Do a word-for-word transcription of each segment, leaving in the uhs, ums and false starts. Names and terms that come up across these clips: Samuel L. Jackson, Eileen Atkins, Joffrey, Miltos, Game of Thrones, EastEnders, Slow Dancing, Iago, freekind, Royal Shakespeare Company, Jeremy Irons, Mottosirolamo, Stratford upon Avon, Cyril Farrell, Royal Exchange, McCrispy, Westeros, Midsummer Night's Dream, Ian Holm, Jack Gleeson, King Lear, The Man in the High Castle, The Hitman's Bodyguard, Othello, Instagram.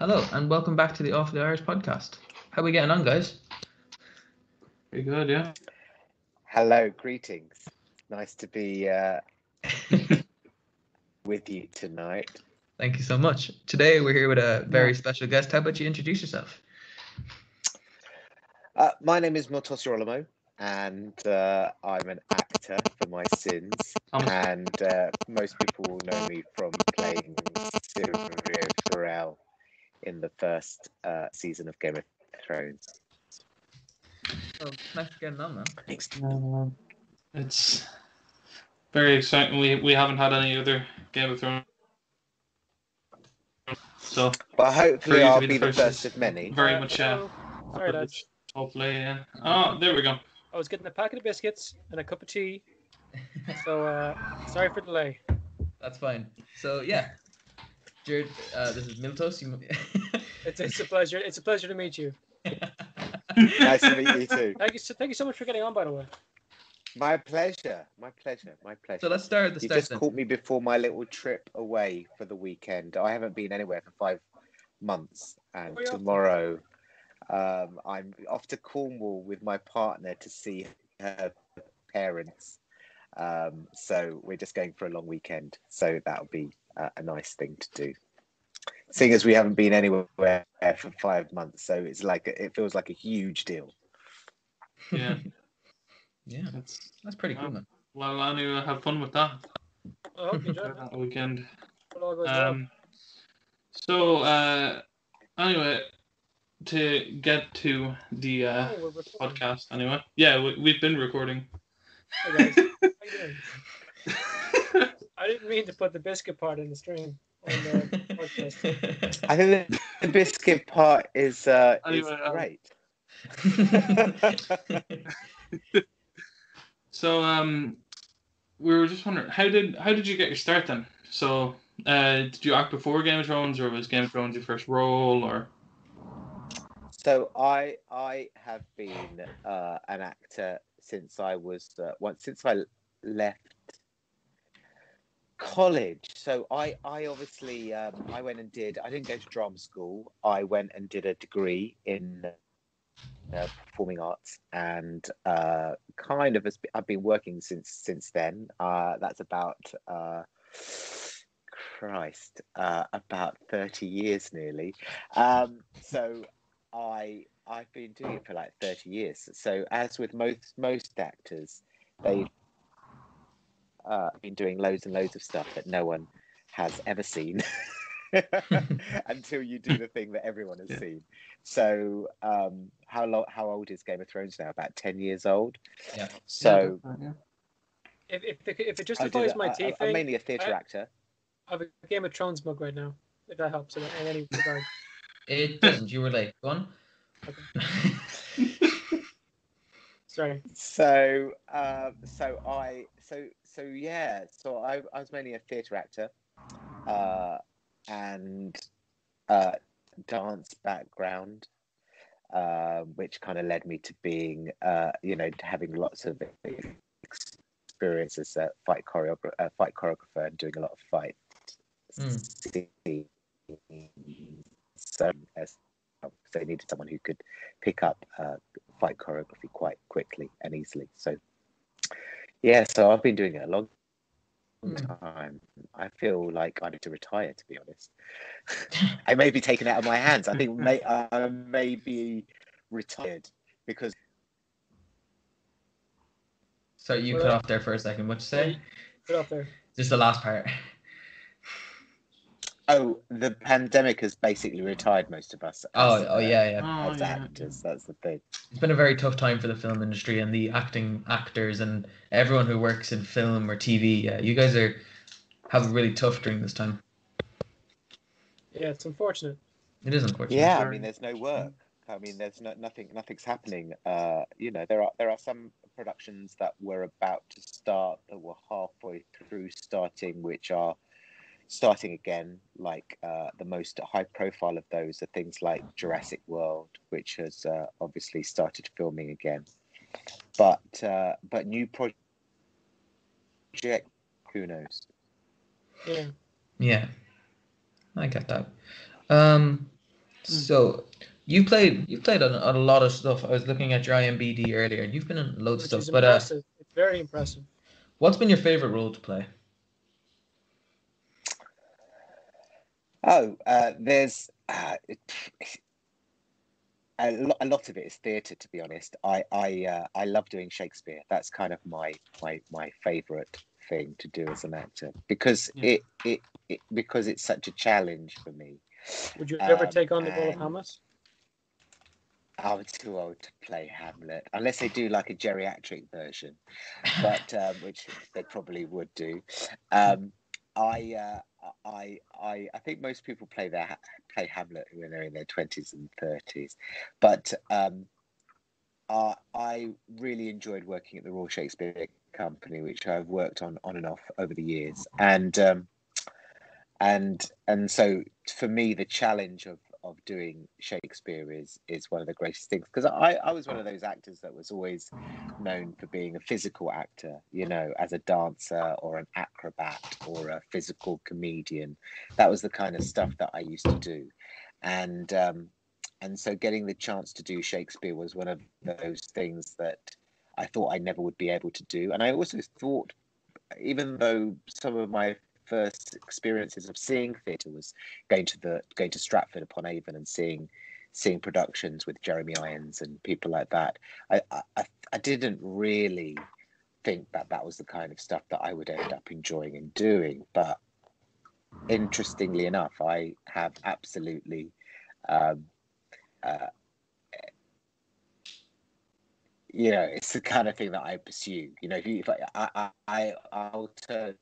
Hello, and welcome back to the Awfully Irish podcast. How are we getting on, guys? Pretty good, yeah. Hello, greetings. Nice to be uh, with you tonight. Thank you so much. Today we're here with a very special guest. How about you introduce yourself? Uh, my name is Mottosirolamo, and uh, I'm an actor for my sins, um, and uh, most people will know me from playing Cyril Farrell in the first uh, season of Game of Thrones. Oh, nice to get on, man. Thanks. Um, it's very exciting. We we haven't had any other Game of Thrones, so. But hopefully I'll be the first of many. Very much. Uh, Sorry, lads. Hopefully, yeah. Oh, there we go. I was getting a packet of biscuits and a cup of tea, so uh, sorry for the delay. That's fine. So yeah, Jared, uh, this is Miltos. You... it's, it's a pleasure. It's a pleasure to meet you. Nice to meet you too. Thank you, so, thank you so much for getting on, by the way. My pleasure. My pleasure. My pleasure. So let's start at the start. You just then. Caught me before my little trip away for the weekend. I haven't been anywhere for five months, and tomorrow. Um, I'm off to Cornwall with my partner to see her parents. Um, so we're just going for a long weekend. So that'll be uh, a nice thing to do. Seeing as we haven't been anywhere for five months, so it's like a, it feels like a huge deal. Yeah, yeah, that's that's pretty cool. Man. Well, I knew I have fun with that. I hope you enjoyed that weekend. Um, so uh, anyway. To get to the uh, oh, podcast, anyway. Yeah, we, we've been recording. Hey guys, how you doing? I didn't mean to put the biscuit part in the stream. On the podcast. I think the, the biscuit part is, uh, anyway, is great. So, um, we were just wondering, how did how did you get your start then? So, uh, did you act before Game of Thrones, or was Game of Thrones your first role, or? So I I have been uh, an actor since I was uh, once since I left college. So I I obviously um, I went and did I didn't go to drama school. I went and did a degree in uh, performing arts, and uh, kind of I've been working since since then. Uh, that's about uh, Christ uh, about thirty years nearly. Um, so. I I've been doing it for like thirty years. So as with most most actors, they've uh, been doing loads and loads of stuff that no one has ever seen until you do the thing that everyone has seen. So um, how long? How old is Game of Thrones now? About ten years old. Yeah. So if if, the, if it justifies my tea thing, I'm mainly a theatre actor. I have a Game of Thrones mug right now. If that helps in any regard. It doesn't. You were late. Go on. Okay. Sorry. So, um, so I, so, so yeah. So I, I was mainly a theatre actor, uh, and uh, dance background, uh, which kind of led me to being, uh, you know, having lots of experience as a fight choreographer, uh, fight choreographer, and doing a lot of fight. Mm. So as they needed someone who could pick up uh, fight choreography quite quickly and easily. So, yeah, so I've been doing it a long time. I feel like I need to retire, to be honest. I may be taken out of my hands. I think may, I may be retired because... So you cut off there for a second. What'd you say? Cut off there. Just the last part. Oh, the pandemic has basically retired most of us. As, oh, oh, yeah, yeah. Uh, as oh, actors, yeah. That's the thing. It's been a very tough time for the film industry and the acting actors and everyone who works in film or T V. Yeah, you guys are have really tough during this time. Yeah, it's unfortunate. It is unfortunate. Yeah, I mean, there's no work. I mean, there's no, nothing. Nothing's happening. Uh, you know, there are there are some productions that were about to start that were halfway through starting, which are. Starting again, like uh, the most high profile of those are things like Jurassic World, which has uh, obviously started filming again. But uh, but new project, who knows? Yeah, yeah, I get that. Um, So you played you played on, on a lot of stuff. I was looking at your I M D B earlier, and you've been in loads of stuff. But uh, it's very impressive. What's been your favorite role to play? Oh, uh, there's uh, a, lo- a lot of it is theatre, to be honest. I I uh, I love doing Shakespeare. That's kind of my my my favourite thing to do as an actor, because yeah. it, it it because it's such a challenge for me. Would you ever um, take on the role of Hamlet? I'm too old to play Hamlet, unless they do like a geriatric version, but um, which they probably would do. Um, I, uh, I, I, I think most people play their play Hamlet when they're in their twenties and thirties, but um, uh, I really enjoyed working at the Royal Shakespeare Company, which I've worked on on and off over the years, and um, and and so for me, the challenge of of doing Shakespeare is is one of the greatest things, because I, I was one of those actors that was always known for being a physical actor, you know, as a dancer or an acrobat or a physical comedian. That was the kind of stuff that I used to do. And um, and so getting the chance to do Shakespeare was one of those things that I thought I never would be able to do. And I also thought, even though some of my first experiences of seeing theatre was going to the going to Stratford upon Avon and seeing seeing productions with Jeremy Irons and people like that, I, I I didn't really think that that was the kind of stuff that I would end up enjoying and doing. But interestingly enough, I have absolutely um, uh, you know, it's the kind of thing that I pursue. You know, if, you, if I, I I I'll turn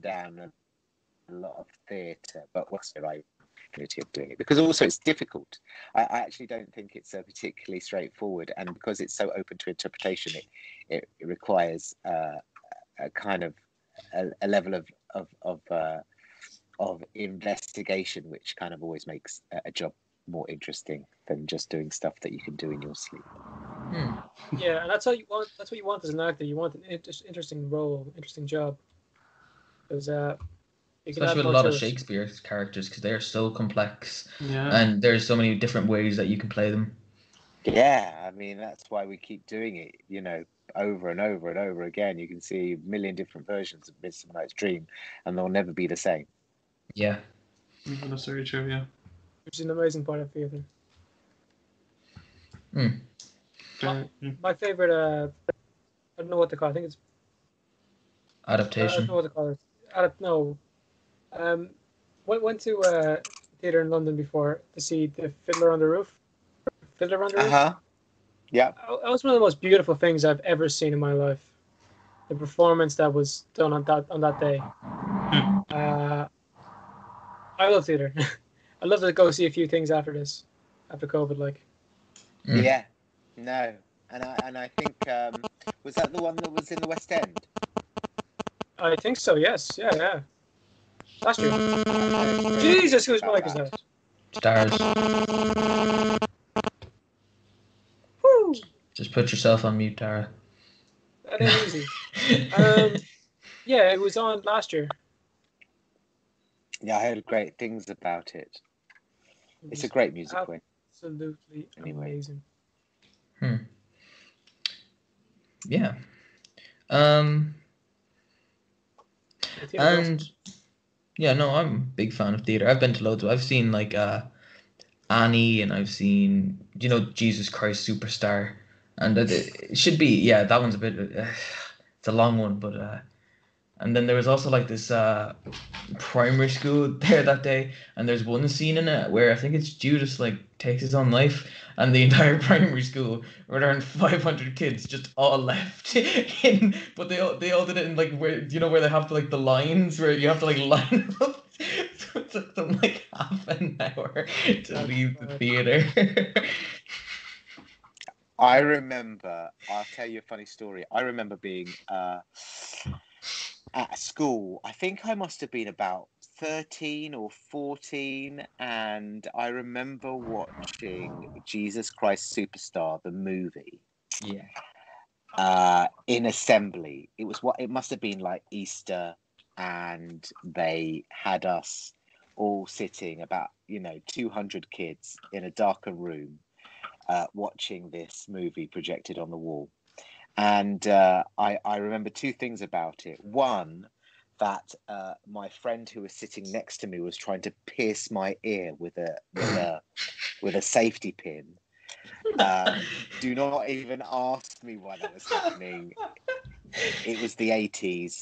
down a lot of theatre, but what's the right opportunity of doing it, because also it's difficult. I, I actually don't think it's a particularly straightforward, and because it's so open to interpretation, it it, it requires uh, a kind of a, a level of of of, uh, of investigation, which kind of always makes a job more interesting than just doing stuff that you can do in your sleep. Hmm. Yeah, and that's how you want. That's what you want as an actor. You want an interesting role, interesting job. Because, uh, especially with a lot of Shakespeare's characters, because they're so complex, yeah. and there's so many different ways that you can play them. Yeah, I mean, that's why we keep doing it, you know, over and over and over again. You can see a million different versions of Midsummer Night's Dream, and they'll never be the same. Yeah. Mm-hmm, that's very true, yeah. Which is an amazing part of theatre. Mm. My, my favourite, uh, I don't know what to call it, I think it's... Adaptation. I don't know what to call it. No, um, went went to a theatre in London before to see The Fiddler on the Roof. Fiddler on the Roof. Uh huh. Yeah. That was one of the most beautiful things I've ever seen in my life. The performance that was done on that on that day. uh, I love theatre. I'd love to go see a few things after this, after COVID, like. Mm. Yeah. No, and I and I think um, was that the one that was in the West End? I think so, yes. Yeah, yeah. Last year. Jesus, whose mic is that? Dara's. Woo! Just put yourself on mute, Dara. That ain't easy. um, yeah, it was on last year. Yeah, I heard great things about it. It's a great music win. Absolutely anyway. Amazing. Hmm. Yeah. Um... And yeah, no, I'm a big fan of theatre. I've been to loads of, I've seen like uh, Annie, and I've seen, you know, Jesus Christ Superstar, and it, it should be, yeah, that one's a bit, uh, it's a long one, but uh, and then there was also like this uh, primary school there that day, and there's one scene in it where I think it's Judas like takes his own life, and the entire primary school, around five hundred kids, just all left in, but they all, they all did it in like, where, you know, where they have to like the lines, where you have to like line up. So it took them like half an hour to leave the theatre. I remember, I'll tell you a funny story. I remember being uh, at school, I think I must have been about thirteen or fourteen, and I remember watching Jesus Christ Superstar, the movie, yeah, uh, in assembly. It was what it must have been like Easter, and they had us all sitting, about, you know, two hundred kids in a darker room, uh, watching this movie projected on the wall. And uh, I, I remember two things about it. One, that uh, my friend who was sitting next to me was trying to pierce my ear with a with a, with a safety pin. Um, do not even ask me why that was happening. It was the eighties.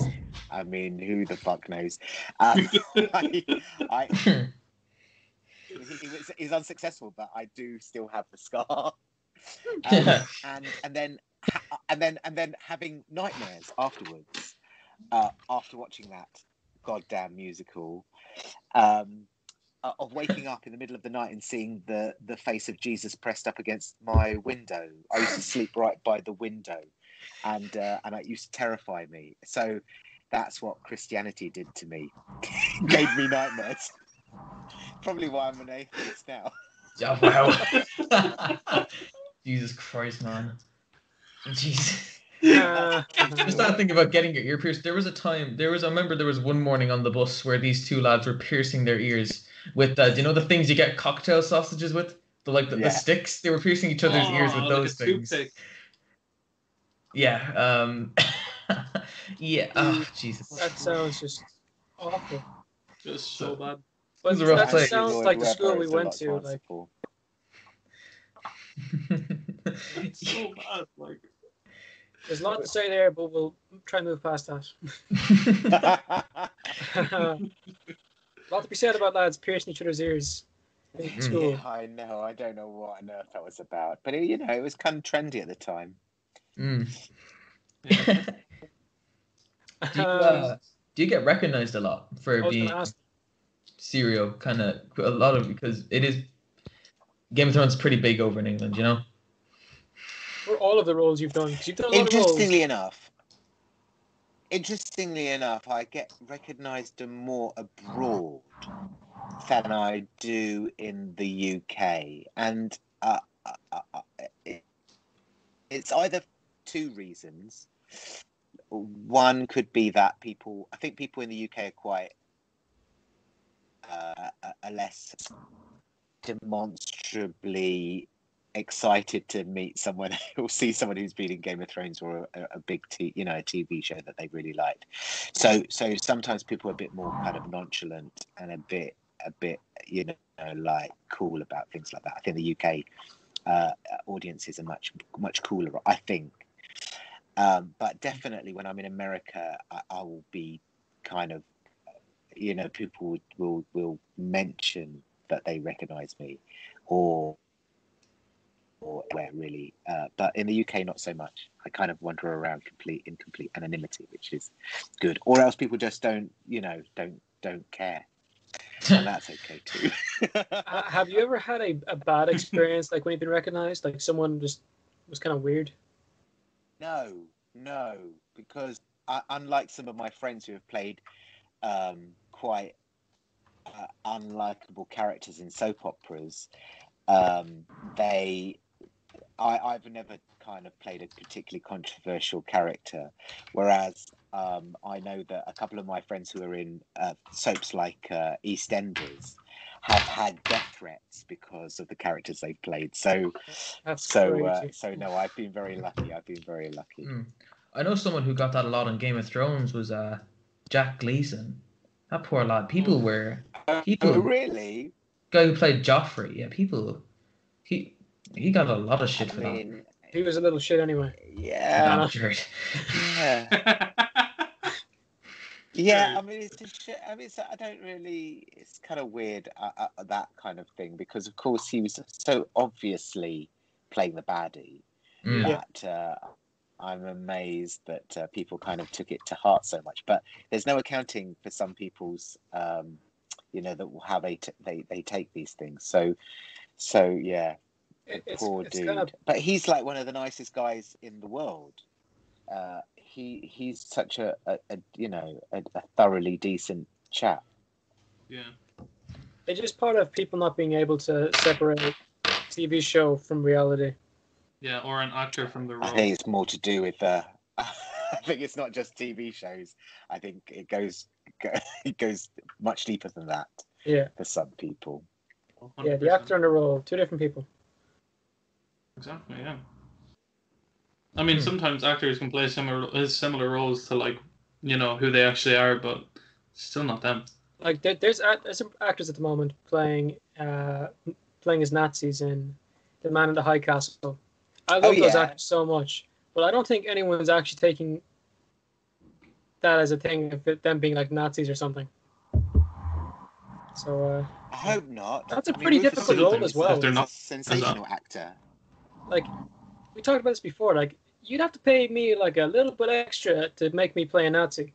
I mean, who the fuck knows? Um, I, I, it, was, it, was, it was unsuccessful, but I do still have the scar. Um, yeah. And and then and then and then having nightmares afterwards. Uh, after watching that goddamn musical, um, uh, of waking up in the middle of the night and seeing the, the face of Jesus pressed up against my window. I used to sleep right by the window, and uh, and it used to terrify me. So that's what Christianity did to me. Gave me nightmares. Probably why I'm an atheist now. Yeah, wow. Jesus Christ, man. Jesus. Yeah. Just that thing about getting your ear pierced. There was a time, there was, I remember there was one morning on the bus where these two lads were piercing their ears with, uh, you know, the things you get cocktail sausages with? The, like, the, yeah. the sticks? They were piercing each other's oh, ears with those like things. Toothpick. Yeah. Um, yeah. Oh, Jesus. That sounds just awful. Just so, so bad. Well, that rough that sounds like the school we went to. Like... It's so bad, like... There's a lot to say there, but we'll try and move past that. uh, a lot to be said about lads piercing each other's ears in school. Yeah, I know. I don't know what on earth that was about. But, it, you know, it was kind of trendy at the time. Mm. Yeah. do, you, uh, do you get recognised a lot for being serial, kind of, a lot of, because it is, Game of Thrones is pretty big over in England, you know? For all of the roles you've done, you've done a lot interestingly of roles. enough, interestingly enough, I get recognised more abroad than I do in the U K, and uh, uh, uh, it, it's either two reasons. One could be that people, I think, people in the U K are quite uh, are less demonstrably excited to meet someone or see someone who's been in Game of Thrones or a, a big, t- you know, a T V show that they really liked. So, so sometimes people are a bit more kind of nonchalant and a bit, a bit, you know, like cool about things like that. I think the U K uh, audiences are much, much cooler, I think. Um, but definitely, when I'm in America, I, I will be kind of, you know, people will will mention that they recognise me, or. Or where really, uh, but in the U K, not so much. I kind of wander around complete in complete anonymity, which is good. Or else people just don't, you know, don't don't care, and that's okay too. uh, have you ever had a, a bad experience, like when you've been recognised, like someone just was kind of weird? No, no, because I, unlike some of my friends who have played um, quite uh, unlikable characters in soap operas, um, they. I, I've never kind of played a particularly controversial character, whereas um, I know that a couple of my friends who are in uh, soaps like uh, EastEnders have had death threats because of the characters they've played. So, That's so, uh, so no, I've been very lucky. I've been very lucky. Mm. I know someone who got that a lot on Game of Thrones was uh, Jack Gleeson. That poor lad. People were people. Oh, really? Guy who played Joffrey. Yeah, people. He. He got a lot of shit I for mean, that. He was a little shit anyway. Yeah. I'm sure. Yeah. yeah. I mean, it's a shit. I mean, it's, I don't really. It's kind of weird uh, uh, that kind of thing, because of course he was so obviously playing the baddie mm. that uh, I'm amazed that uh, people kind of took it to heart so much. But there's no accounting for some people's, um, you know, that how they t- they they take these things. So, so yeah. It's, poor it's dude. Kind of... But he's like one of the nicest guys in the world. Uh, he he's such a, a, a you know a, a thoroughly decent chap. Yeah. It's just part of people not being able to separate T V show from reality. Yeah, or an actor from the role. I think it's more to do with. Uh, I think it's not just T V shows. I think it goes it goes much deeper than that. yeah. for some people. one hundred percent. Yeah, the actor and the role, two different people. Exactly, yeah. I mean, hmm. sometimes actors can play similar similar roles to, like, you know, who they actually are, but still not them. Like, there, there's, there's some actors at the moment playing uh, playing as Nazis in The Man in the High Castle. I love oh, yeah. those actors so much, but I don't think anyone's actually taking that as a thing of it, them being like Nazis or something. So uh, I hope not. That's a I pretty mean, difficult role as well. They're not a sensational actor. Like, we talked about this before. Like, you'd have to pay me like a little bit extra to make me play a Nazi.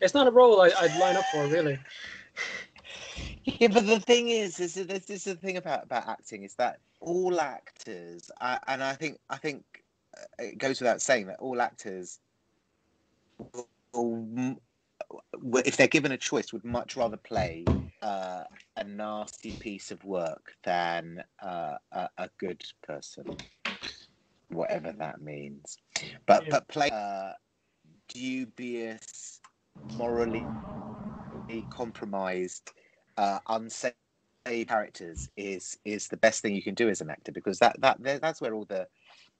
It's not a role I, I'd line up for, really. Yeah, but the thing is, is that this is the thing about, about acting is that all actors, I, and I think I think it goes without saying that all actors, if they're given a choice, would much rather play uh, a nasty piece of work than uh, a, a good person, whatever that means. But yeah. but play uh, dubious, morally compromised, uh, unsafe characters is is the best thing you can do as an actor, because that that that's where all the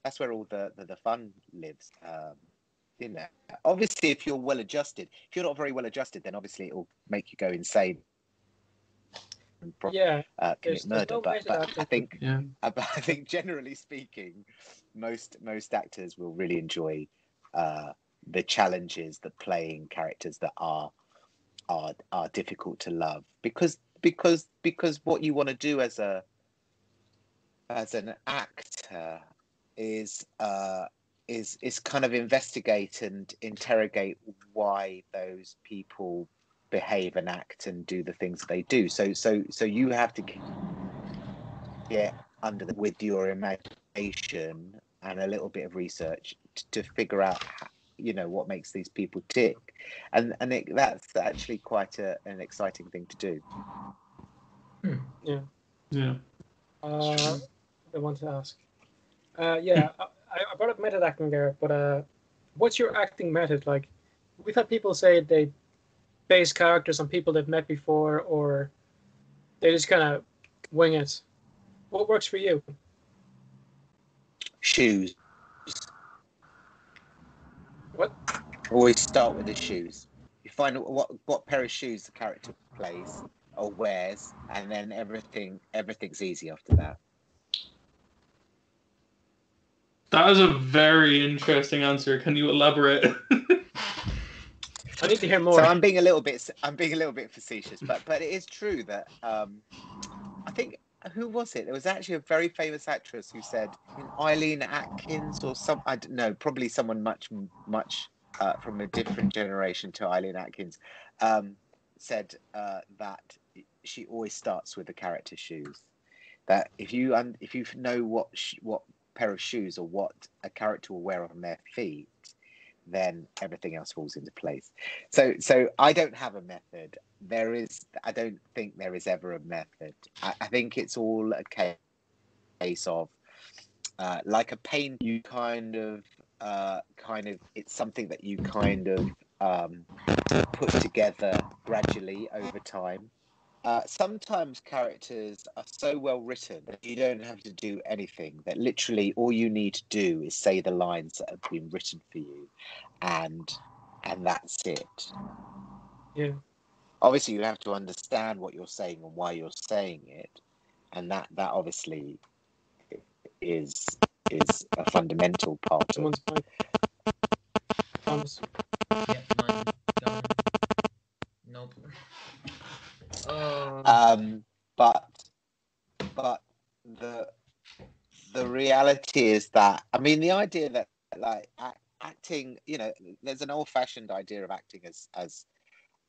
that's where all the the, the fun lives. Um, you know, obviously, if you're well adjusted, if you're not very well adjusted, then obviously it will make you go insane. And probably, yeah, uh, commit murder. No but, but I think yeah. I, I think generally speaking, most most actors will really enjoy uh, the challenges that playing characters that are are are difficult to love, because. Because because what you want to do as a as an actor is uh, is is kind of investigate and interrogate why those people behave and act and do the things they do. So so so you have to get under the, with your imagination and a little bit of research to, to figure out how, you know, what makes these people tick, and and it, that's actually quite a, an exciting thing to do. Hmm. Yeah, yeah. Uh, I want to ask. Uh, yeah, I, I brought up method acting there, but uh, what's your acting method like? We've had people say they base characters on people they've met before, or they just kind of wing it. What works for you? Shoes. What? Always start with the shoes. You find what what pair of shoes the character plays or wears, and then everything everything's easy after that. That is a very interesting answer. Can you elaborate? I need to hear more. So I'm being a little bit I'm being a little bit facetious, but but it is true that um, I think. Who was it? There was actually a very famous actress who said, Eileen Atkins or some, I don't know, probably someone much, much uh, from a different generation to Eileen Atkins, um, said uh, that she always starts with the character shoes. That if you um, if you know what sh what pair of shoes or what a character will wear on their feet, then everything else falls into place. So, so I don't have a method. There is, I don't think there is ever a method. I, I think it's all a case of, uh, like a paint. You kind of, uh, kind of, it's something that you kind of um, put together gradually over time. Uh, sometimes characters are so well written that you don't have to do anything, that literally all you need to do is say the lines that have been written for you, and and that's it. Yeah. Obviously, you have to understand what you're saying and why you're saying it, and that, that obviously is is a fundamental part of it. Nope. Oh. Um, but but the the reality is that, I mean, the idea that like act, acting, you know, there's an old-fashioned idea of acting as as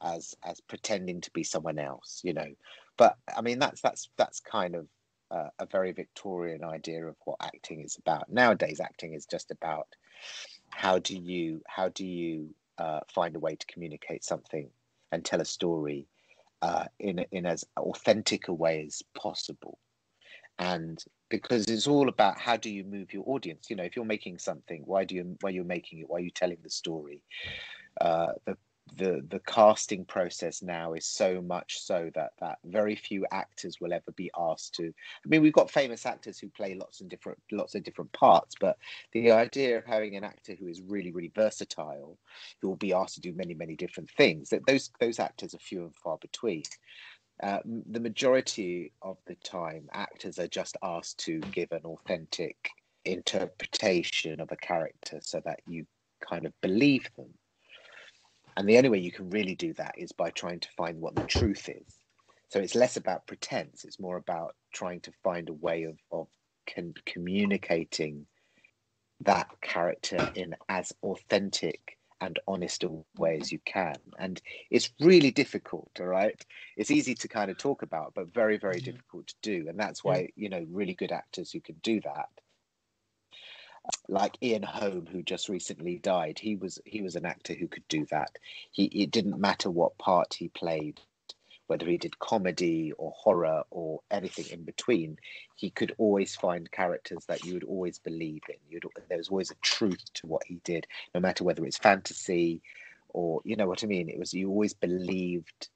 as as pretending to be someone else, you know. But I mean, that's that's that's kind of uh, a very Victorian idea of what acting is about. Nowadays, acting is just about how do you how do you uh, find a way to communicate something and tell a story uh, in in as authentic a way as possible. And because it's all about how do you move your audience. You know, if you're making something, why do you why you're making it? Why are you telling the story? Uh, the the the casting process now is so much so that that very few actors will ever be asked to. I mean, we've got famous actors who play lots and different lots of different parts, but the idea of having an actor who is really really versatile, who will be asked to do many many different things, that those those actors are few and far between. Uh, the majority of the time, actors are just asked to give an authentic interpretation of a character so that you kind of believe them. And the only way you can really do that is by trying to find what the truth is. So it's less about pretense. It's more about trying to find a way of, of con- communicating that character in as authentic and honest a way as you can. And it's really difficult, all right? It's easy to kind of talk about, but very, very yeah. difficult to do. And that's why, yeah. you know, really good actors who can do that, like Ian Holm, who just recently died, he was he was an actor who could do that. He It didn't matter what part he played, whether he did comedy or horror or anything in between, he could always find characters that you would always believe in. You'd, there was always a truth to what he did, no matter whether it's fantasy or, you know what I mean? It was, you always believed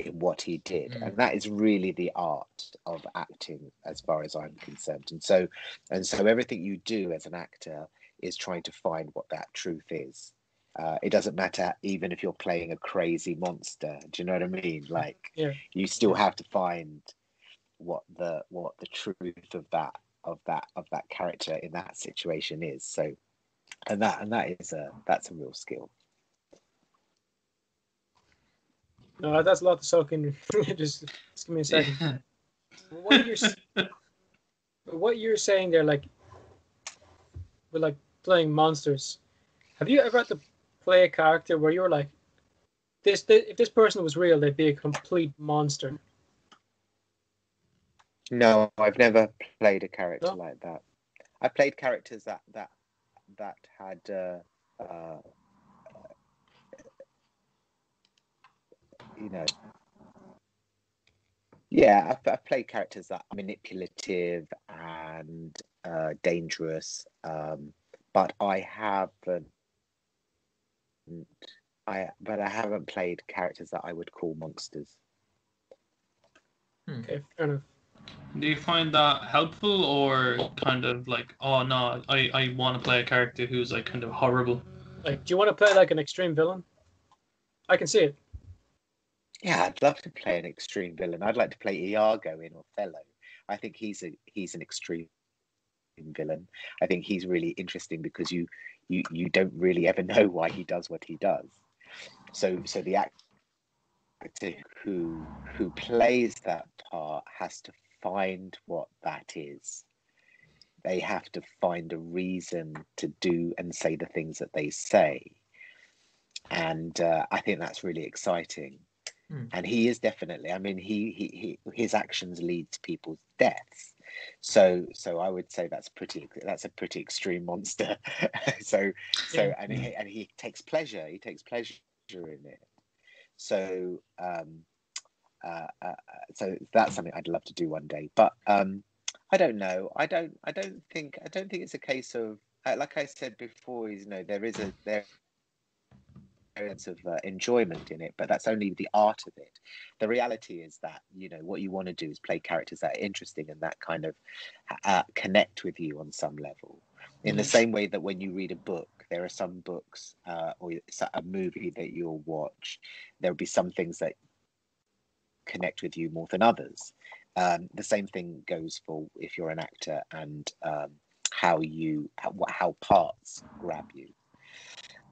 in what he did. Mm. And that is really the art of acting, as far as I'm concerned. And so, and so everything you do as an actor is trying to find what that truth is. Uh, it doesn't matter even if you're playing a crazy monster. Do you know what I mean? Like, yeah. you still have to find what the what the truth of that of that of that character in that situation is. So, and that and that is a that's a real skill. No, that's a lot to soak in. just, just give me a second. Yeah. What you're what you're saying there, like, with like playing monsters. Have you ever had to play a character where you're like, this, this if this person was real, they'd be a complete monster? No, I've never played a character no? like that. I played characters that that that had uh, uh, you know, yeah, I've, I've played characters that are manipulative and uh, dangerous, um, but I haven't. I but I haven't played characters that I would call monsters. Hmm. Okay, fair enough. Do you find that helpful, or kind of like, oh no, I, I want to play a character who's like kind of horrible? Like, do you want to play like an extreme villain? I can see it. Yeah, I'd love to play an extreme villain. I'd like to play Iago in Othello. I think he's a he's an extreme villain. I think he's really interesting because you. You, you don't really ever know why he does what he does. So so the actor who who plays that part has to find what that is. They have to find a reason to do and say the things that they say. And uh, I think that's really exciting. Mm. And he is definitely, I mean, he, he he his actions lead to people's deaths. So, so I would say that's pretty. That's a pretty extreme monster. so, so, and he, and he takes pleasure. He takes pleasure in it. So, um, uh, uh, so that's something I'd love to do one day. But um, I don't know. I don't. I don't think. I don't think it's a case of, uh, like I said before. You know, there is a there. of uh, enjoyment in it, but that's only the art of it. The reality is that, you know, what you want to do is play characters that are interesting and that kind of uh, connect with you on some level, in the same way that when you read a book, there are some books uh, or a movie that you'll watch, there'll be some things that connect with you more than others. Um, the same thing goes for if you're an actor and um, how you how, how parts grab you.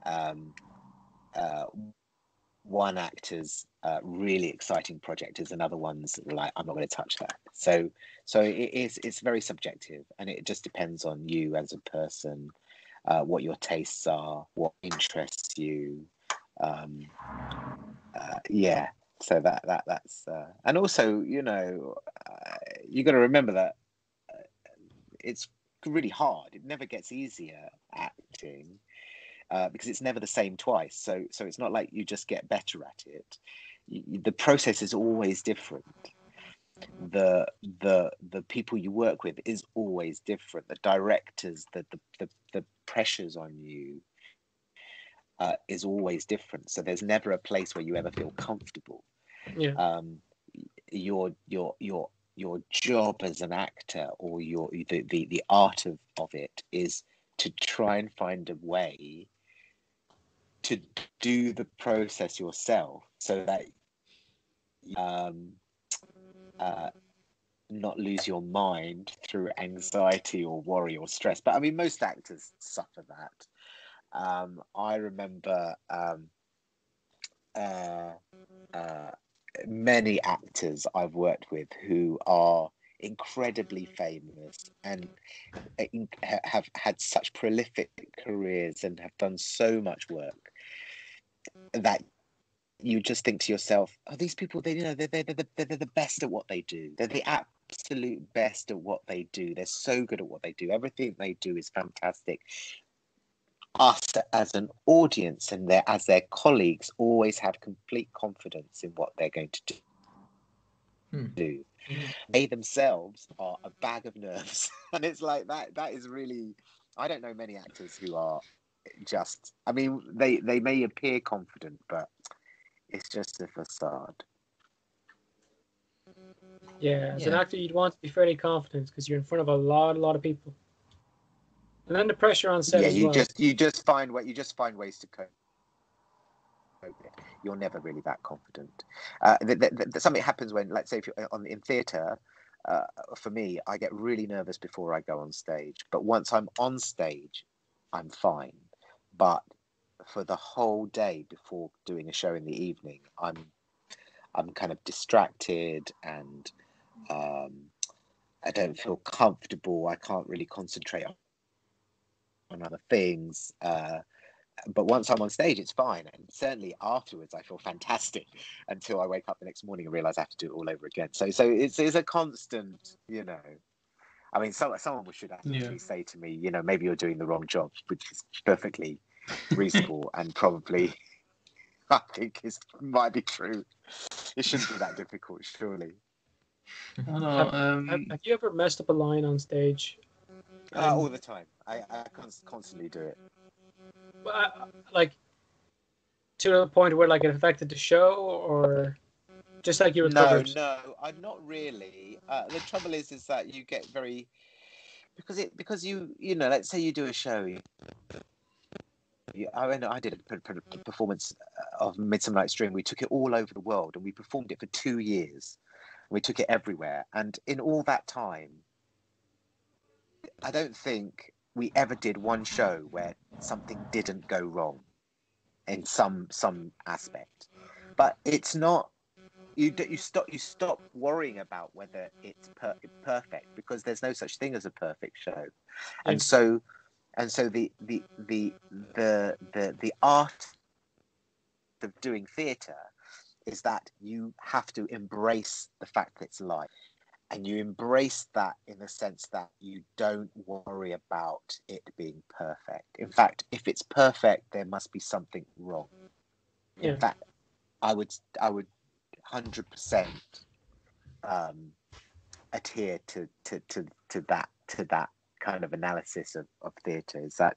um, Uh, one actor's uh, really exciting project is another one's like, I'm not going to touch that. So, so it is. It's very subjective, and it just depends on you as a person, uh, what your tastes are, what interests you. Um, uh, yeah. So that that that's uh, and also, you know, uh, you got to remember that uh, it's really hard. It never gets easier acting. Uh, because it's never the same twice, so so it's not like you just get better at it. You, the process is always different. The the the people you work with is always different. The directors, the the the, the pressures on you, uh, is always different. So there's never a place where you ever feel comfortable. Yeah. Um, your your your your job as an actor, or your the the, the art of, of it, is to try and find a way to do the process yourself, so that um uh not lose your mind through anxiety or worry or stress. But I mean, most actors suffer that. Um, I remember um, uh, uh, many actors I've worked with who are incredibly famous and in, have had such prolific careers and have done so much work that you just think to yourself, "Oh, these people, they you know they're, they're, they're, they're, they're the best at what they do. They're the app." absolute best at what they do. They're so good at what they do. Everything they do is fantastic. Us as an audience and their as their colleagues always have complete confidence in what they're going to do. Hmm. do. They themselves are a bag of nerves. And it's like that that is really, I don't know many actors who are just, I mean, they, they may appear confident, but it's just a facade. Yeah, as yeah. an actor, you'd want to be fairly confident because you're in front of a lot, a lot of people, and then the pressure on set. Yeah, you well. just, you just find what you just find ways to cope. You're never really that confident. Uh, th th th something happens when, let's say, if you're on in theatre. Uh, for me, I get really nervous before I go on stage, but once I'm on stage, I'm fine. But for the whole day before doing a show in the evening, I'm. I'm kind of distracted and um, I don't feel comfortable. I can't really concentrate on other things. Uh, but once I'm on stage, it's fine. And certainly afterwards, I feel fantastic until I wake up the next morning and realize I have to do it all over again. So so it's, it's a constant, you know. I mean, so, someone should actually yeah. say to me, you know, maybe you're doing the wrong job, which is perfectly reasonable and probably... I think it might be true. It shouldn't be that difficult, surely. Oh, no, um... have, have you ever messed up a line on stage? Um, uh, all the time. I, I constantly do it. Well, I, like, to the point where like it affected the show, or just like you were covered? No, no, I'm not really. Uh, the trouble is, is that you get very because it because you you know, let's say you do a show. You... I mean, I did a performance of Midsummer Night's Dream. We took it all over the world and we performed it for two years. We took it everywhere. And in all that time, I don't think we ever did one show where something didn't go wrong in some some aspect. But it's not, you, you, stop, you stop worrying about whether it's per perfect because there's no such thing as a perfect show. And so... And so the the the the the, the art of doing theatre is that you have to embrace the fact that it's life, and you embrace that in the sense that you don't worry about it being perfect. In fact, if it's perfect, there must be something wrong. Yeah. In fact, I would I would one hundred percent um, adhere to to to to that to that. kind of analysis of, of theatre is that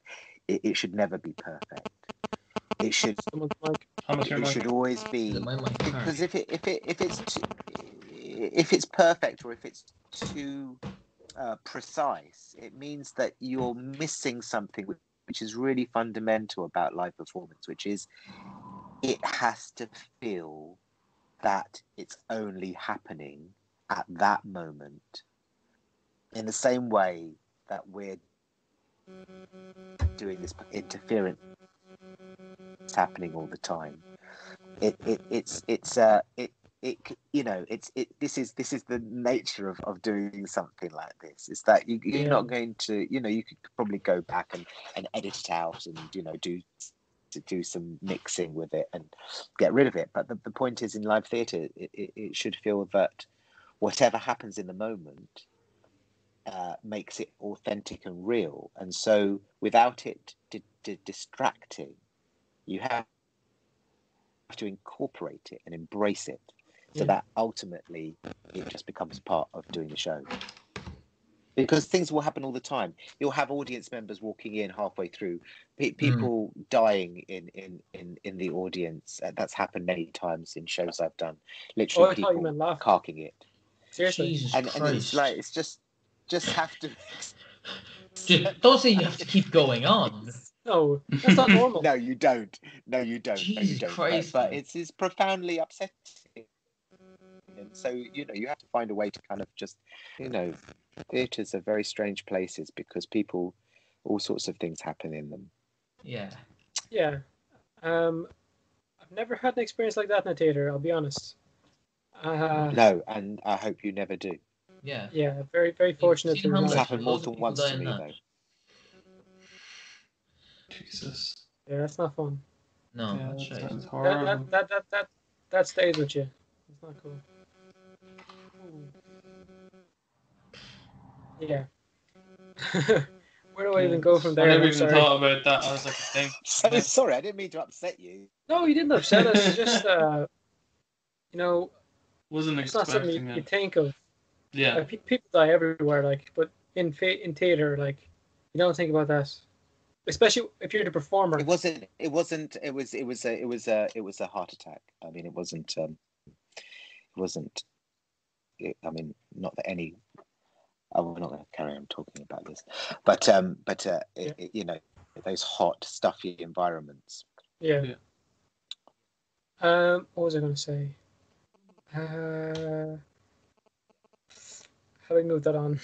it, it should never be perfect. It should it should always be, because if it if it if it's too, if it's perfect or if it's too uh, precise, it means that you're missing something which is really fundamental about live performance, which is it has to feel that it's only happening at that moment. In the same way that we're doing this interference it's happening all the time. It, it it's it's uh it it you know it's it this is this is the nature of, of doing something like this. It's that you, you're yeah. not going to you know you could probably go back and, and edit it out and you know do to do some mixing with it and get rid of it. But the, the point is in live theatre it, it, it should feel that whatever happens in the moment Uh, makes it authentic and real, and so without it d d distracting, you have to incorporate it and embrace it, so yeah. that ultimately it just becomes part of doing the show. because things will happen all the time. You'll have audience members walking in halfway through, pe people mm. dying in, in in in the audience. Uh, that's happened many times in shows I've done. Literally, oh, people carking it. Seriously, Jesus and, and it's like it's just just have to. Dude, don't say you have to keep going on. No, that's not normal. No, you don't. No, you don't. Jesus no, you don't. Christ. But, but it's, it's profoundly upsetting. And so, you know, you have to find a way to kind of just, you know, theatres are very strange places because people, all sorts of things happen in them. Yeah. Yeah. Um, I've never had an experience like that in a theatre, I'll be honest. Uh, no, and I hope you never do. Yeah. Yeah, very, very fortunate. It's happened more than once to me, though. Jesus. Yeah, that's not fun. No, yeah, that's that's that's horrible. That, that, that, that, that stays with you. It's not cool. Ooh. Yeah. Where do I even go from there? I never even sorry. thought about that. I was like, dang. So, sorry, I didn't mean to upset you. No, you didn't upset us. It's just, uh, you know, wasn't it's not something you, you think of. Yeah. Like, pe people die everywhere, like, but in in theater, like, you don't think about that. Especially if you're the performer. It wasn't. It wasn't. It was. It was a. It was a. It was a heart attack. I mean, it wasn't. Um, it wasn't. It, I mean, not that any. Oh, we're not going to carry on talking about this, but um, but uh, yeah. it, it, you know, those hot, stuffy environments. Yeah. yeah. Um. What was I going to say? Uh, how do we move that on?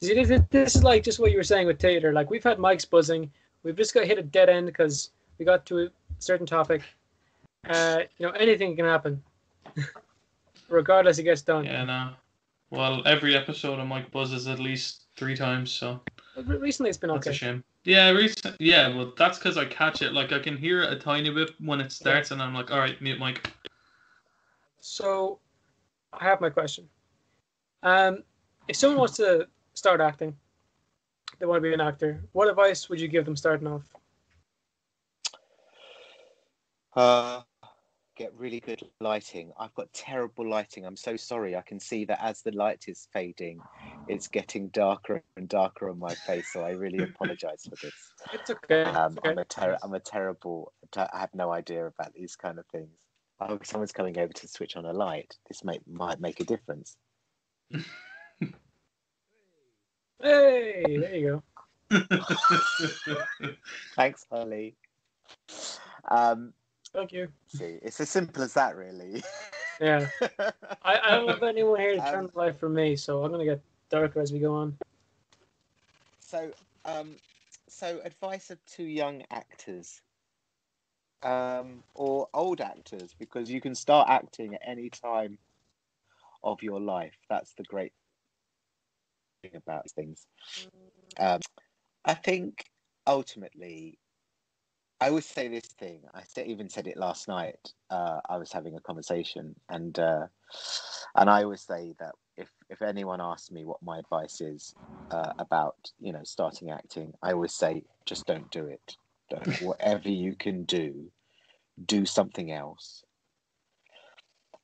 This is like just what you were saying with theatre. Like, we've had mics buzzing. We've just got hit a dead end because we got to a certain topic. Uh, you know, anything can happen. Regardless, it gets done. Yeah, no. Well, every episode of Mike buzzes at least three times, so... But recently it's been okay. That's a shame. Yeah, recent, yeah well, that's because I catch it. Like, I can hear it a tiny bit when it starts, yeah. and I'm like, all right, mute Mike. So, I have my question. Um, if someone wants to... start acting. They want to be an actor. What advice would you give them starting off? Uh, get really good lighting. I've got terrible lighting. I'm so sorry. I can see that as the light is fading, it's getting darker and darker on my face. So I really apologise for this. It's okay. Um, it's okay. I'm a ter I'm a terrible. I have no idea about these kind of things. I hope someone's coming over to switch on a light. This might might make a difference. Hey, there you go. Thanks, Holly. Um, Thank you. See, it's as simple as that, really. Yeah. I, I don't have anyone here to turn um, the light for me, so I'm going to get darker as we go on. So, um, so advice of two young actors um, or old actors, because you can start acting at any time of your life. That's the great thing about things. um I think ultimately I always say this thing. I even said it last night. uh I was having a conversation, and uh and I always say that if if anyone asks me what my advice is uh about, you know, starting acting, I always say just don't do it. Don't, whatever you can do, do something else,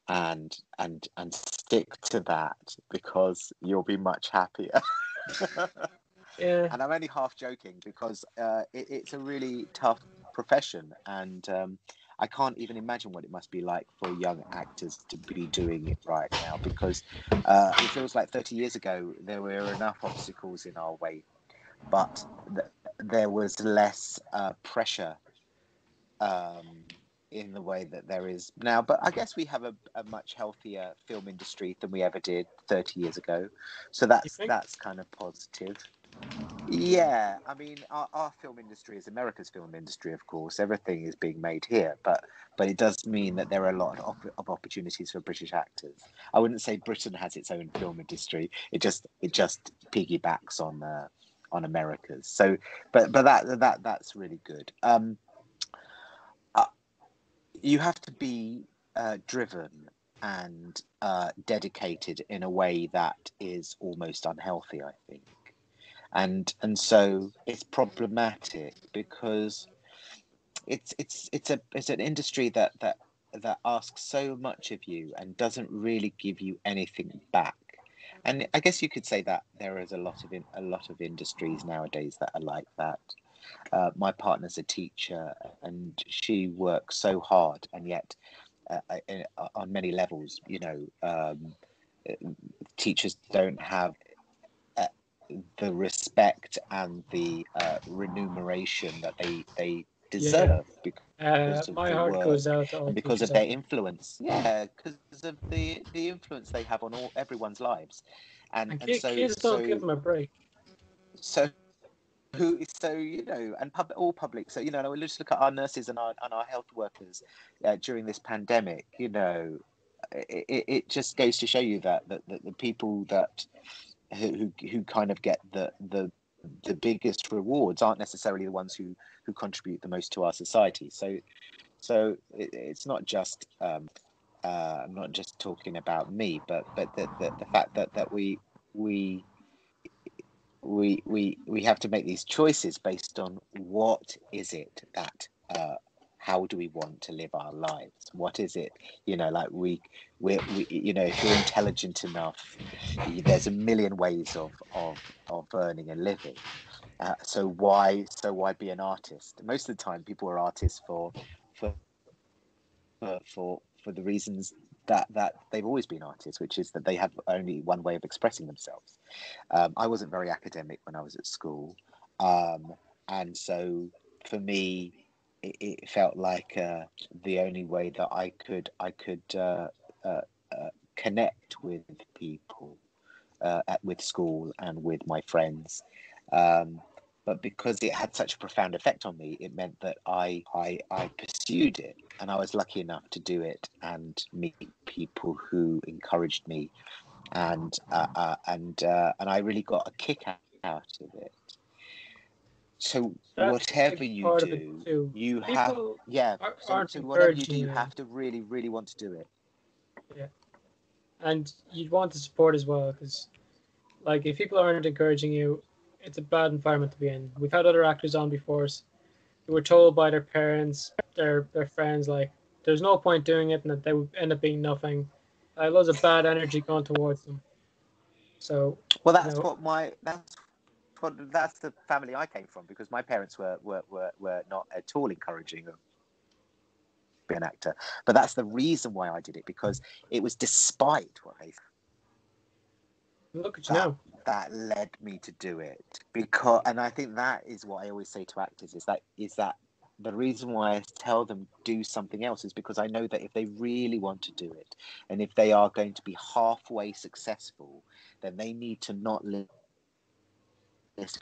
and and and stick to that, because you'll be much happier. Yeah. And I'm only half joking, because uh, it, it's a really tough profession, and um, I can't even imagine what it must be like for young actors to be doing it right now, because uh, it feels like thirty years ago there were enough obstacles in our way, but th there was less uh, pressure um, in the way that there is now. But I guess we have a, a much healthier film industry than we ever did thirty years ago, so that's that's kind of positive. Yeah, I mean, our, our film industry is America's film industry, of course. Everything is being made here, but but it does mean that there are a lot of, of opportunities for British actors. I wouldn't say Britain has its own film industry. It just it just piggybacks on uh, on America's. So, but but that that that's really good. Um, You have to be uh, driven and uh, dedicated in a way that is almost unhealthy, I think, and and so it's problematic, because it's it's it's a it's an industry that that that asks so much of you and doesn't really give you anything back, And I guess you could say that there is a lot of in, a lot of industries nowadays that are like that. Uh, my partner's a teacher, and she works so hard, and yet uh, on many levels, you know, um, teachers don't have uh, the respect and the uh, remuneration that they they deserve. Yeah. Because Uh, my heart goes out on because of their influence, yeah, because of the the influence they have on all everyone's lives, and, and, and kids, so kids don't so, give them a break. So, who? So you know, and pub, all public. So you know, let's look at our nurses and our and our health workers uh, during this pandemic. You know, it, it just goes to show you that that, that the people that who who kind of get the the. the biggest rewards aren't necessarily the ones who who contribute the most to our society. So so it, it's not just um uh I'm not just talking about me, but but the, the the fact that that we we we we we have to make these choices based on what is it that uh how do we want to live our lives? What is it? You know, like we, we, we you know, if you're intelligent enough, there's a million ways of of, of earning and living. Uh, so why, so why be an artist? Most of the time, people are artists for, for, for, for the reasons that that they've always been artists, which is that they have only one way of expressing themselves. Um, I wasn't very academic when I was at school, um, and so for me, it felt like uh, the only way that I could I could uh, uh, uh, connect with people uh, at with school and with my friends, um, but because it had such a profound effect on me, it meant that I, I I pursued it, and I was lucky enough to do it and meet people who encouraged me, and uh, uh, and uh, and I really got a kick out of it. So that's whatever you do, you people have, yeah, so, so whatever you do, you have to really, really want to do it. Yeah. And you'd want the support as well, because like if people aren't encouraging you, it's a bad environment to be in. We've had other actors on before us who were told by their parents, their their friends, like there's no point doing it and that they would end up being nothing. Like, loads of bad energy going towards them. So, well, that's you know, what my, that's Well, that's the family I came from, because my parents were were were, were not at all encouraging of being an actor. But that's the reason why I did it, because it was despite what they look at that, you now. That led me to do it. Because, and I think that is what I always say to actors, is that is that the reason why I tell them do something else is because I know that if they really want to do it, and if they are going to be halfway successful, then they need to not live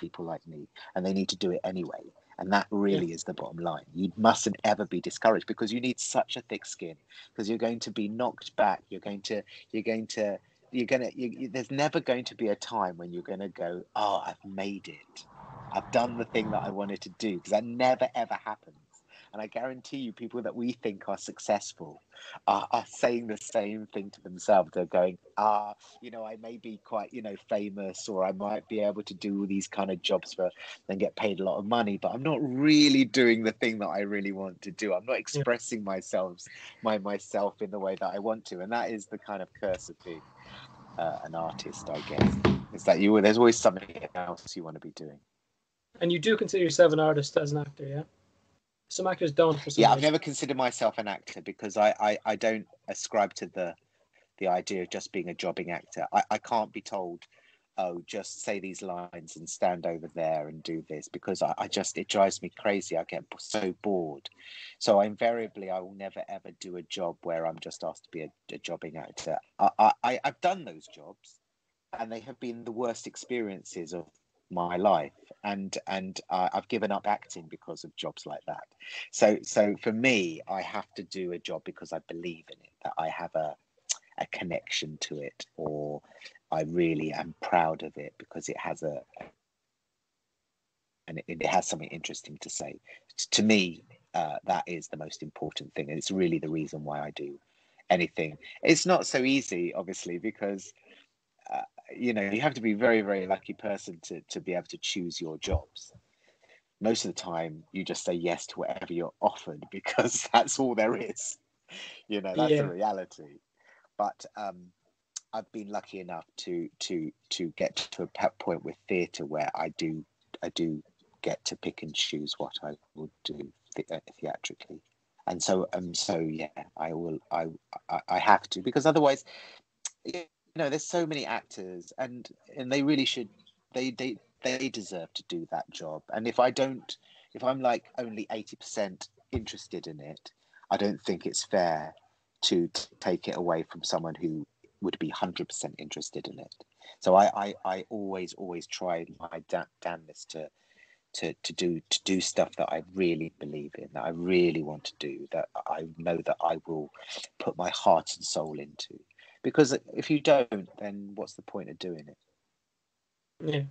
people like me, and they need to do it anyway, and that really is the bottom line. You mustn't ever be discouraged, because you need such a thick skin, because you're going to be knocked back, you're going to you're going to you're gonna you, you, there's never going to be a time when you're going to go, oh, I've made it, I've done the thing that I wanted to do, because that never ever happens. And I guarantee you, people that we think are successful are, are saying the same thing to themselves. They're going, ah, you know, I may be quite, you know, famous, or I might be able to do all these kind of jobs for and get paid a lot of money, but I'm not really doing the thing that I really want to do. I'm not expressing myself, my myself in the way that I want to. And that is the kind of curse of being uh, an artist, I guess. It's that you there's always something else you want to be doing. And you do consider yourself an artist as an actor, yeah? Some actors don't. For some yeah, reason. I've never considered myself an actor, because I, I, I don't ascribe to the the idea of just being a jobbing actor. I, I can't be told, oh, just say these lines and stand over there and do this, because I, I just, it drives me crazy. I get so bored. So I invariably, I will never, ever do a job where I'm just asked to be a, a jobbing actor. I, I, I've done those jobs, and they have been the worst experiences of my life, and and uh, I've given up acting because of jobs like that. So so for me, I have to do a job because I believe in it, that I have a a connection to it, or I really am proud of it because it has a and it, it has something interesting to say. To me, uh, that is the most important thing, and it's really the reason why I do anything. It's not so easy, obviously, because Uh, you know, you have to be a very, very lucky person to, to be able to choose your jobs. Most of the time, you just say yes to whatever you're offered, because that's all there is. You know, that's yeah. the reality. But um, I've been lucky enough to to to get to a point with theatre where I do I do get to pick and choose what I would do the, theatrically, and so um so yeah I will I I have to, because otherwise, you know, there's so many actors, and and they really should they they they deserve to do that job, and if I don't if I'm like only eighty percent interested in it, I don't think it's fair to t- take it away from someone who would be one hundred percent interested in it. So I, I, I always, always try my da- damnedest to, to, to do to do stuff that I really believe in, that I really want to do, that I know that I will put my heart and soul into. Because if you don't, then what's the point of doing it? Yeah.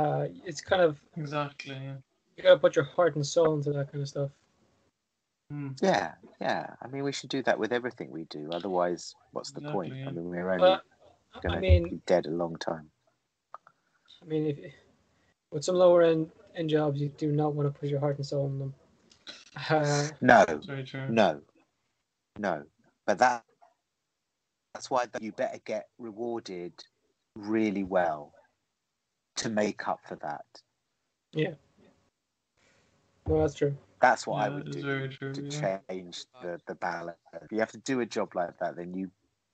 Uh, it's kind of... Exactly, yeah. You gotta put your heart and soul into that kind of stuff. Mm. Yeah, yeah. I mean, we should do that with everything we do. Otherwise, what's the exactly, point? Yeah. I mean, we're only well, going I mean, to be dead a long time. I mean, if, with some lower end, end jobs, you do not want to put your heart and soul in them. Uh, no, no, no. But that that's why you better get rewarded really well to make up for that. Yeah. No, that's true. That's what yeah, I would do true, to yeah. change the, the balance. If you have to do a job like that, then you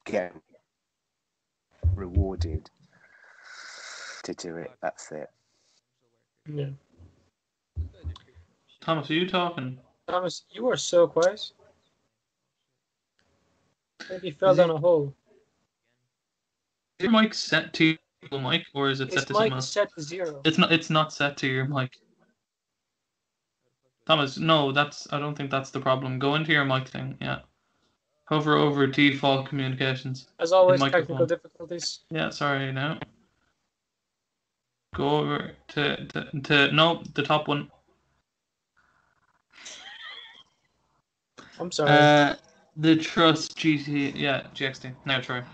get rewarded to do it. That's it. Yeah. Thomas, are you talking? Thomas, you are so quiet. Maybe you fell is down it, a hole. Is your mic set to your mic, or is it it's set to someone else? It's set to zero. It's not, it's not set to your mic. Thomas, no, that's. I don't think that's the problem. Go into your mic thing, yeah. Hover over default communications. As always, technical difficulties. Yeah, sorry, no. Go over to, to, to no, the top one. I'm sorry. Uh, the Trust G T, yeah, G X T. No, try. I'm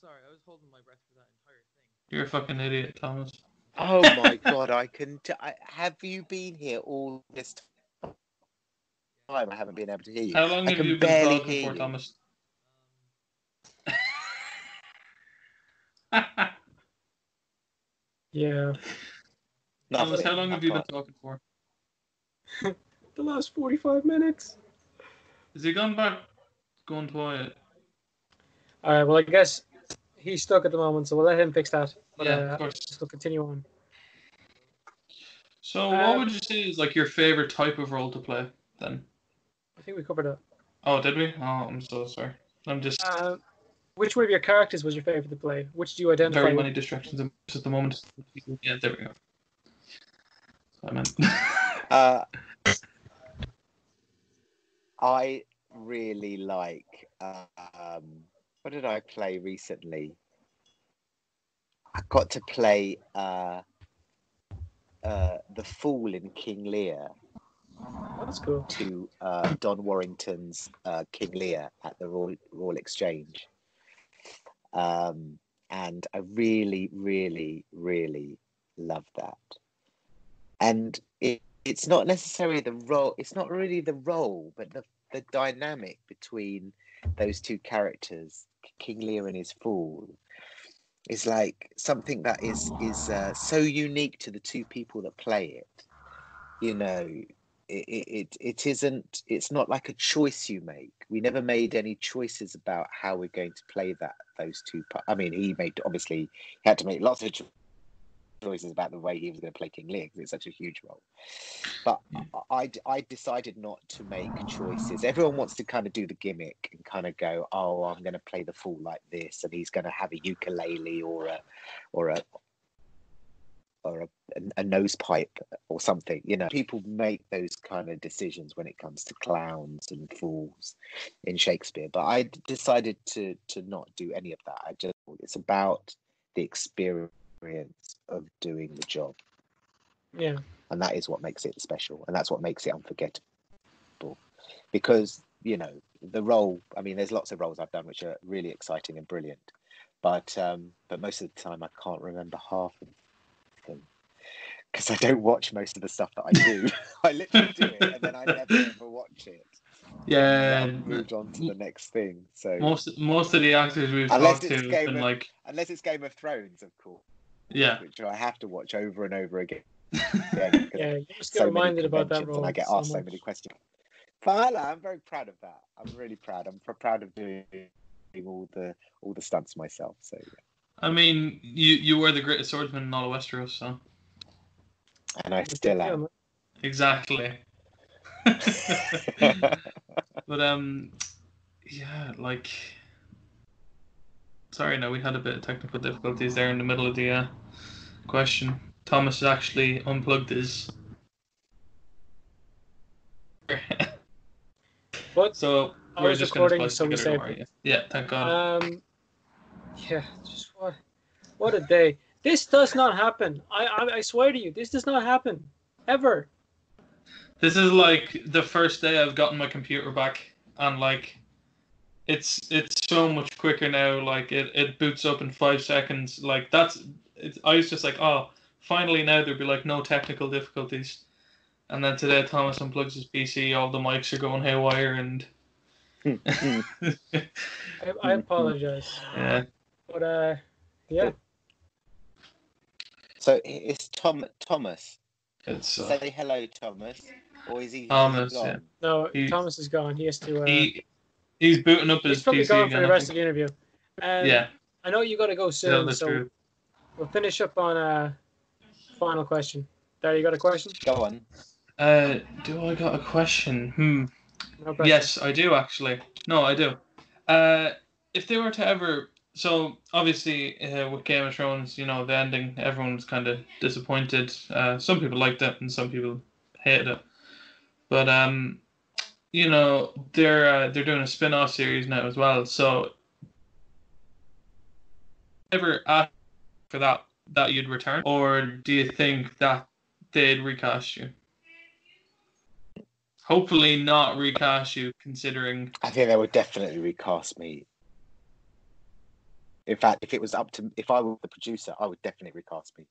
sorry, I was holding my breath for that entire thing. You're a fucking idiot, Thomas. Oh my God! I can. T- I, have you been here all this time? I haven't been able to hear you. How long I have can you been talking for, you. Thomas? Yeah. Thomas, how long have you been talking for? The last forty-five minutes. Is he gone back? Gone quiet. All right. Well, I guess he's stuck at the moment, so we'll let him fix that. But, yeah, uh, of course. Just continue on. So, um, what would you say is like your favorite type of role to play? Then, I think we covered that. Oh, did we? Oh, I'm so sorry. I'm just. Uh, which one of your characters was your favorite to play? Which do you identify? Very many with? Distractions at the moment. Yeah, there we go. That's what I meant. uh, I really like. Um, what did I play recently? I got to play uh, uh, the fool in King Lear. That's cool. To uh, Don Warrington's uh, King Lear at the Royal, Royal Exchange. Um, and I really, really, really love that. And it, it's not necessarily the role, it's not really the role, but the, the dynamic between those two characters, King Lear and his fool, is like something that is is uh, so unique to the two people that play it. You know, it, it it isn't. It's not like a choice you make. We never made any choices about how we're going to play that. Those two. I mean, he made obviously he had to make lots of choices about the way he was going to play King Lear because it's such a huge role. But I, I decided not to make choices. Everyone wants to kind of do the gimmick and kind of go, oh, I'm going to play the fool like this, and he's going to have a ukulele or a or a or a, a nose pipe or something. You know, people make those kind of decisions when it comes to clowns and fools in Shakespeare. But I decided to to not do any of that. I just it's about the experience of doing the job. Yeah. And that is what makes it special, and that's what makes it unforgettable. Because, you know, the role, I mean, there's lots of roles I've done which are really exciting and brilliant, but um, but most of the time I can't remember half of them because I don't watch most of the stuff that I do. I literally do it and then I never ever watch it. yeah, yeah moved on to the next thing. So most most of the actors we've talked to, and of, like unless it's Game of Thrones, of course. Yeah, which I have to watch over and over again. Yeah, yeah, you just get so reminded about that role. And I get asked so, so many questions. But I'm very proud of that. I'm really proud. I'm pr- proud of doing all the all the stunts myself. So. Yeah. I mean, you, you were the greatest swordsman in all of Westeros, so. And I still am. Exactly. But um, yeah, like. Sorry, no, we had a bit of technical difficulties there in the middle of the uh, question. Thomas has actually unplugged his. What? So I we're was just recording, so we saved it. Yeah, thank God. Um, yeah, just what? What a day! This does not happen. I, I I swear to you, this does not happen ever. This is like the first day I've gotten my computer back, and like, it's it's so much quicker now. Like it, it boots up in five seconds. Like that's. It's, I was just like, oh, finally now there'd be like no technical difficulties. And then today, Thomas unplugs his P C. All the mics are going haywire, and I, I apologize. Yeah, but uh, yeah. So it's Tom Thomas. It's, uh, say hello, Thomas. Or is he Thomas? Gone? Yeah. No, he's, Thomas is gone. He has to. Uh, he, he's booting up his P C. He's probably gone for the rest of the interview. Um, yeah. I know you got to go soon, yeah, so true. We'll finish up on a uh, final question. There, you got a question? Go on. Uh, do I got a question? Hmm. No question. Yes, I do actually. No, I do. Uh, if they were to ever, so obviously uh, with Game of Thrones, you know, the ending, everyone was kind of disappointed. Uh, some people liked it and some people hated it. But um, you know, they're uh, they're doing a spin-off series now as well. So, ever ask for that that you'd return, or do you think that they'd recast you? Hopefully not recast you, considering... I think they would definitely recast me. In fact, if it was up to... If I were the producer, I would definitely recast me.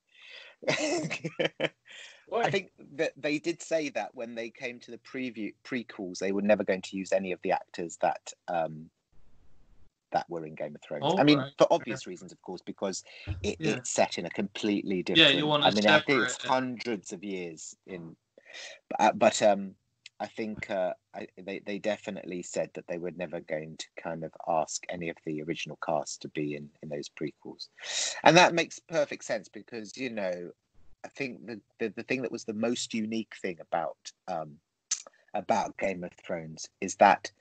I think that they did say that when they came to the preview prequels, they were never going to use any of the actors that um, that were in Game of Thrones. Oh, I mean, right. For obvious reasons, of course, because it, yeah. it's set in a completely different... Yeah, you want to I mean, separate. I think it's hundreds of years in... But... but um, I think uh, I, they, they definitely said that they were never going to kind of ask any of the original cast to be in, in those prequels. And that makes perfect sense because, you know, I think the, the, the thing that was the most unique thing about um, about Game of Thrones is that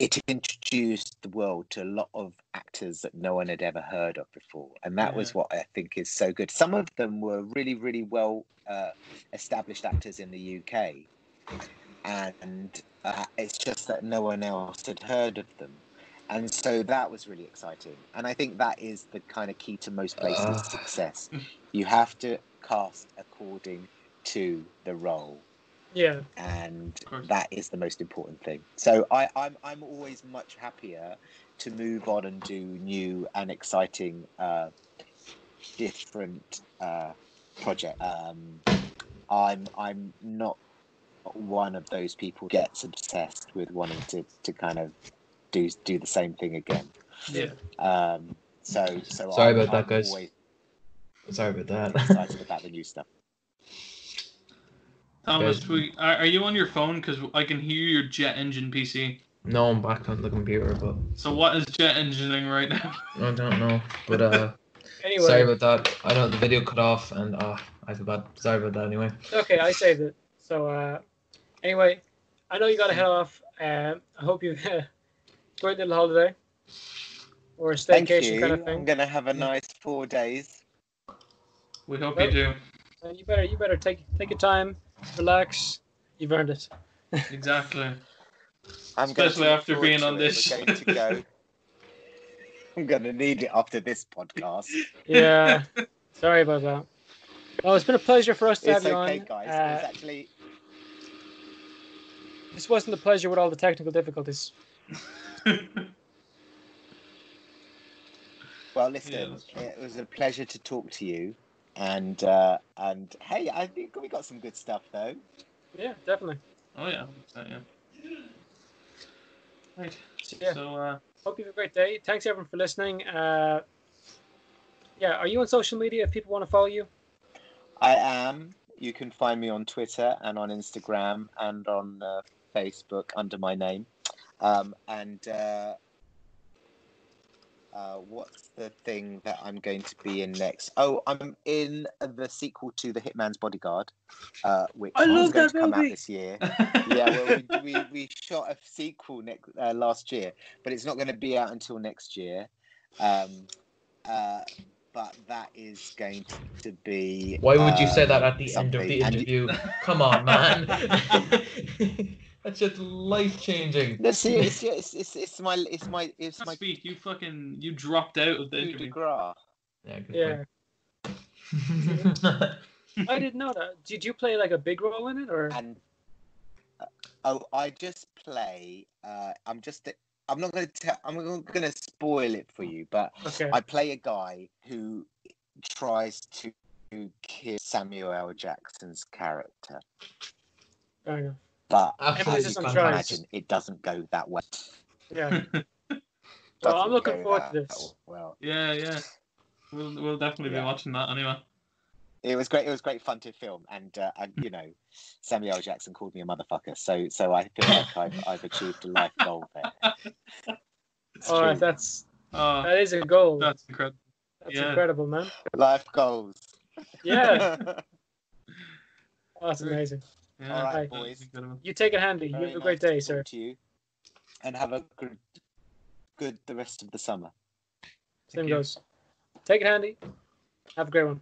it introduced the world to a lot of actors that no one had ever heard of before. And that yeah. was what I think is so good. Some of them were really, really well uh, established actors in the U K. And uh, it's just that no one else had heard of them. And so that was really exciting. And I think that is the kind of key to most places' uh. success. You have to cast according to the role. Yeah. And that is the most important thing. So I, I'm, I'm always much happier to move on and do new and exciting, uh, different uh, projects. Um, I'm, I'm not... one of those people gets obsessed with wanting to, to kind of do do the same thing again. Yeah. Um. So so. Sorry I'm, about I'm that, guys. Always Sorry about that. Excited about the new stuff. Thomas, we, are you on your phone? Because I can hear your jet engine P C. No, I'm back on the computer. But so what is jet engineering right now? I don't know, but uh. Anyway. Sorry about that. I know the video cut off, and uh, I feel bad. Sorry about that. Anyway. Okay, I saved it. So. uh Anyway, I know you got to head off. Um, I hope you've uh, enjoyed the little holiday or a staycation kind of thing. I'm going to have a nice four days. We hope well, you do. And you better you better take take your time, relax. You've earned it. Exactly. I'm Especially after being on this. Going to go. I'm going to need it after this podcast. Yeah. Sorry about that. Well, it's been a pleasure for us to it's have okay, you on. Guys. Uh, it's actually... This wasn't a pleasure with all the technical difficulties. Well, listen, yeah, it was a pleasure to talk to you, and uh, and hey, I think we got some good stuff though. Yeah, definitely. Oh yeah, yeah. Right. Yeah. So, uh, hope you have a great day. Thanks everyone for listening. Uh, yeah. Are you on social media if people want to follow you? I am. You can find me on Twitter and on Instagram and on uh, Facebook under my name. Um, and uh, uh, what's the thing that I'm going to be in next? Oh, I'm in the sequel to The Hitman's Bodyguard, uh, which I love going that to come movie. out this year. Yeah, well, we, we, we shot a sequel next, uh, last year, but it's not going to be out until next year. Um, uh, but that is going to be... Why would you um, say that at the something. end of the interview? You... Come on, man. That's just life changing. It's, it's, it's, it's my it's my it's my speak. You fucking you dropped out of the interview. Yeah. yeah. I didn't know that. Did you play like a big role in it, or? And, uh, oh, I just play. Uh, I'm just. I'm not gonna tell. I'm not gonna spoil it for you. But okay. I play a guy who tries to kill Samuel L. Jackson's character. Fair enough. But as you can imagine, it doesn't go that well. Yeah. Well, I'm looking forward to this. Well. Yeah, yeah. We'll we'll definitely yeah. be watching that anyway. It was great. It was great fun to film, and uh, and you know, Samuel L. Jackson called me a motherfucker, so so I feel like I've I've achieved a life goal there. All right, that's uh, that is a goal. That's incredible. That's yeah. incredible, man. Life goals. Yeah. Oh, that's amazing. Yeah, all right, boys. You take it handy. Very you have a great nice day, sir. To you, and have a good, good the rest of the summer. Same goes. Take it handy. Have a great one.